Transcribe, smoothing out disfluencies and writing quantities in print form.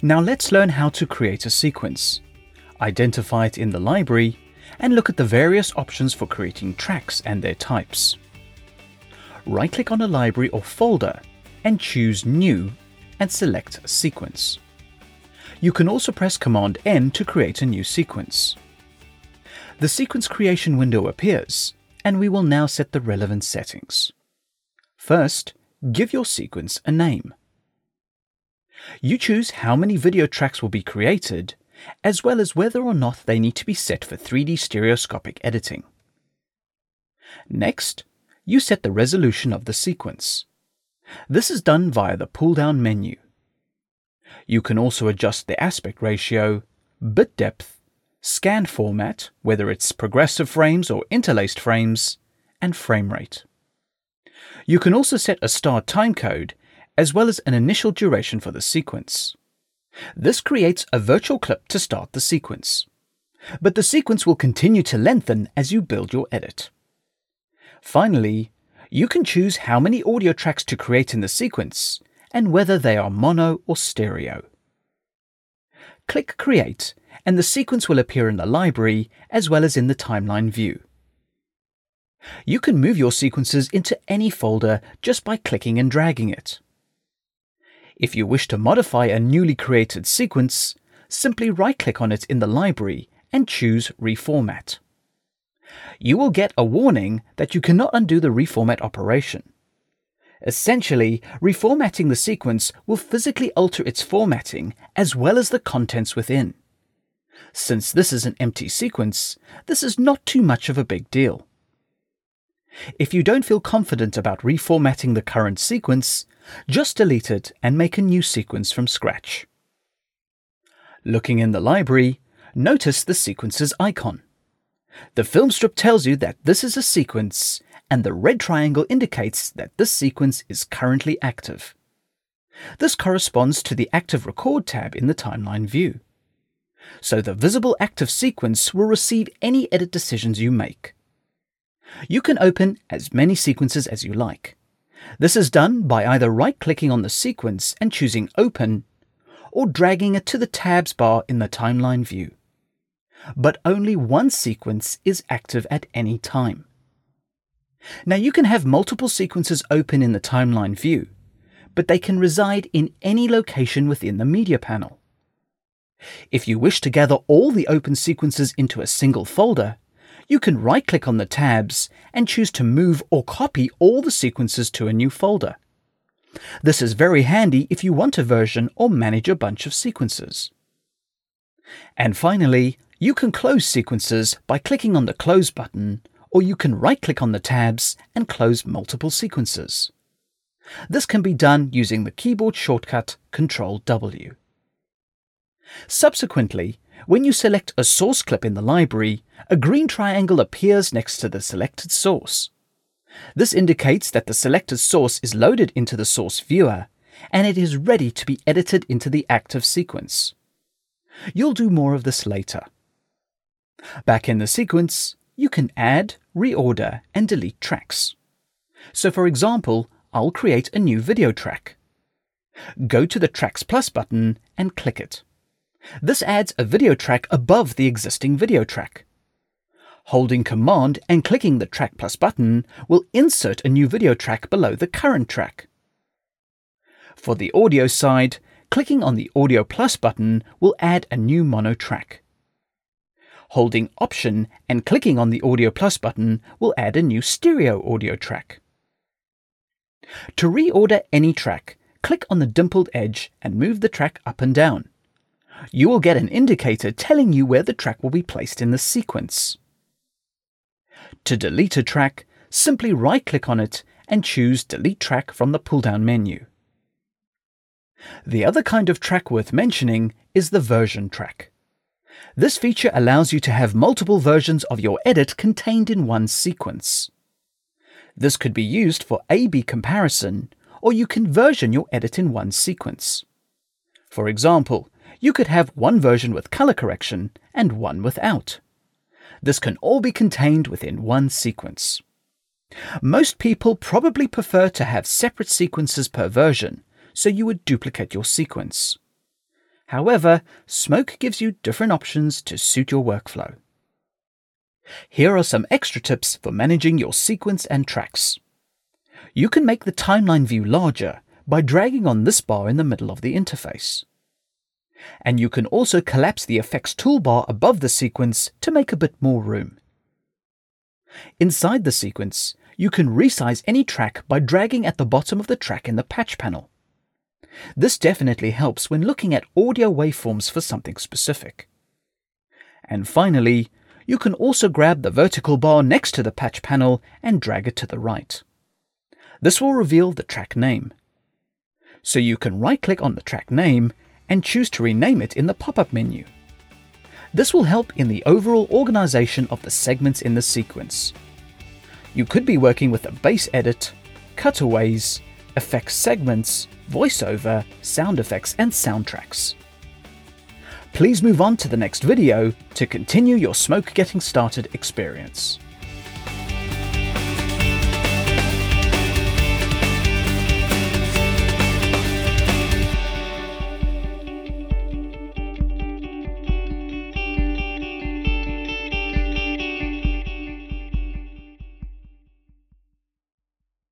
Now let's learn how to create a sequence, identify it in the library, and look at the various options for creating tracks and their types. Right-click on a library or folder and choose New and select Sequence. You can also press Command N to create a new sequence. The sequence creation window appears, and we will now set the relevant settings. First, give your sequence a name. You choose how many video tracks will be created, as well as whether or not they need to be set for 3D stereoscopic editing. Next, you set the resolution of the sequence. This is done via the pull-down menu. You can also adjust the aspect ratio, bit depth, scan format, whether it's progressive frames or interlaced frames, and frame rate. You can also set a start timecode, as well as an initial duration for the sequence. This creates a virtual clip to start the sequence, but the sequence will continue to lengthen as you build your edit. Finally, you can choose how many audio tracks to create in the sequence and whether they are mono or stereo. Click Create and the sequence will appear in the library as well as in the timeline view. You can move your sequences into any folder just by clicking and dragging it. If you wish to modify a newly created sequence, simply right-click on it in the library and choose Reformat. You will get a warning that you cannot undo the reformat operation. Essentially, reformatting the sequence will physically alter its formatting as well as the contents within. Since this is an empty sequence, this is not too much of a big deal. If you don't feel confident about reformatting the current sequence, just delete it and make a new sequence from scratch. Looking in the library, notice the sequence's icon. The film strip tells you that this is a sequence, and the red triangle indicates that this sequence is currently active. This corresponds to the Active Record tab in the timeline view. So the visible active sequence will receive any edit decisions you make. You can open as many sequences as you like. This is done by either right-clicking on the sequence and choosing Open, or dragging it to the tabs bar in the timeline view. But only one sequence is active at any time. Now you can have multiple sequences open in the timeline view, but they can reside in any location within the media panel. If you wish to gather all the open sequences into a single folder, you can right-click on the tabs and choose to move or copy all the sequences to a new folder. This is very handy if you want to version or manage a bunch of sequences. And finally, you can close sequences by clicking on the Close button, or you can right-click on the tabs and close multiple sequences. This can be done using the keyboard shortcut Ctrl+W. Subsequently, when you select a source clip in the library, a green triangle appears next to the selected source. This indicates that the selected source is loaded into the source viewer, and it is ready to be edited into the active sequence. You'll do more of this later. Back in the sequence, you can add, reorder, and delete tracks. So for example, I'll create a new video track. Go to the Tracks Plus button and click it. This adds a video track above the existing video track. Holding Command and clicking the Track Plus button will insert a new video track below the current track. For the audio side, clicking on the Audio Plus button will add a new mono track. Holding Option and clicking on the Audio Plus button will add a new stereo audio track. To reorder any track, click on the dimpled edge and move the track up and down. You will get an indicator telling you where the track will be placed in the sequence. To delete a track, simply right-click on it and choose Delete Track from the pull-down menu. The other kind of track worth mentioning is the version track. This feature allows you to have multiple versions of your edit contained in one sequence. This could be used for A/B comparison, or you can version your edit in one sequence. For example, you could have one version with color correction and one without. This can all be contained within one sequence. Most people probably prefer to have separate sequences per version, so you would duplicate your sequence. However, Smoke gives you different options to suit your workflow. Here are some extra tips for managing your sequence and tracks. You can make the timeline view larger by dragging on this bar in the middle of the interface. And you can also collapse the effects toolbar above the sequence to make a bit more room. Inside the sequence, you can resize any track by dragging at the bottom of the track in the patch panel. This definitely helps when looking at audio waveforms for something specific. And finally, you can also grab the vertical bar next to the patch panel and drag it to the right. This will reveal the track name. So you can right-click on the track name and choose to rename it in the pop-up menu. This will help in the overall organization of the segments in the sequence. You could be working with a bass edit, cutaways, effects segments, voiceover, sound effects, and soundtracks. Please move on to the next video to continue your Smoke Getting Started experience.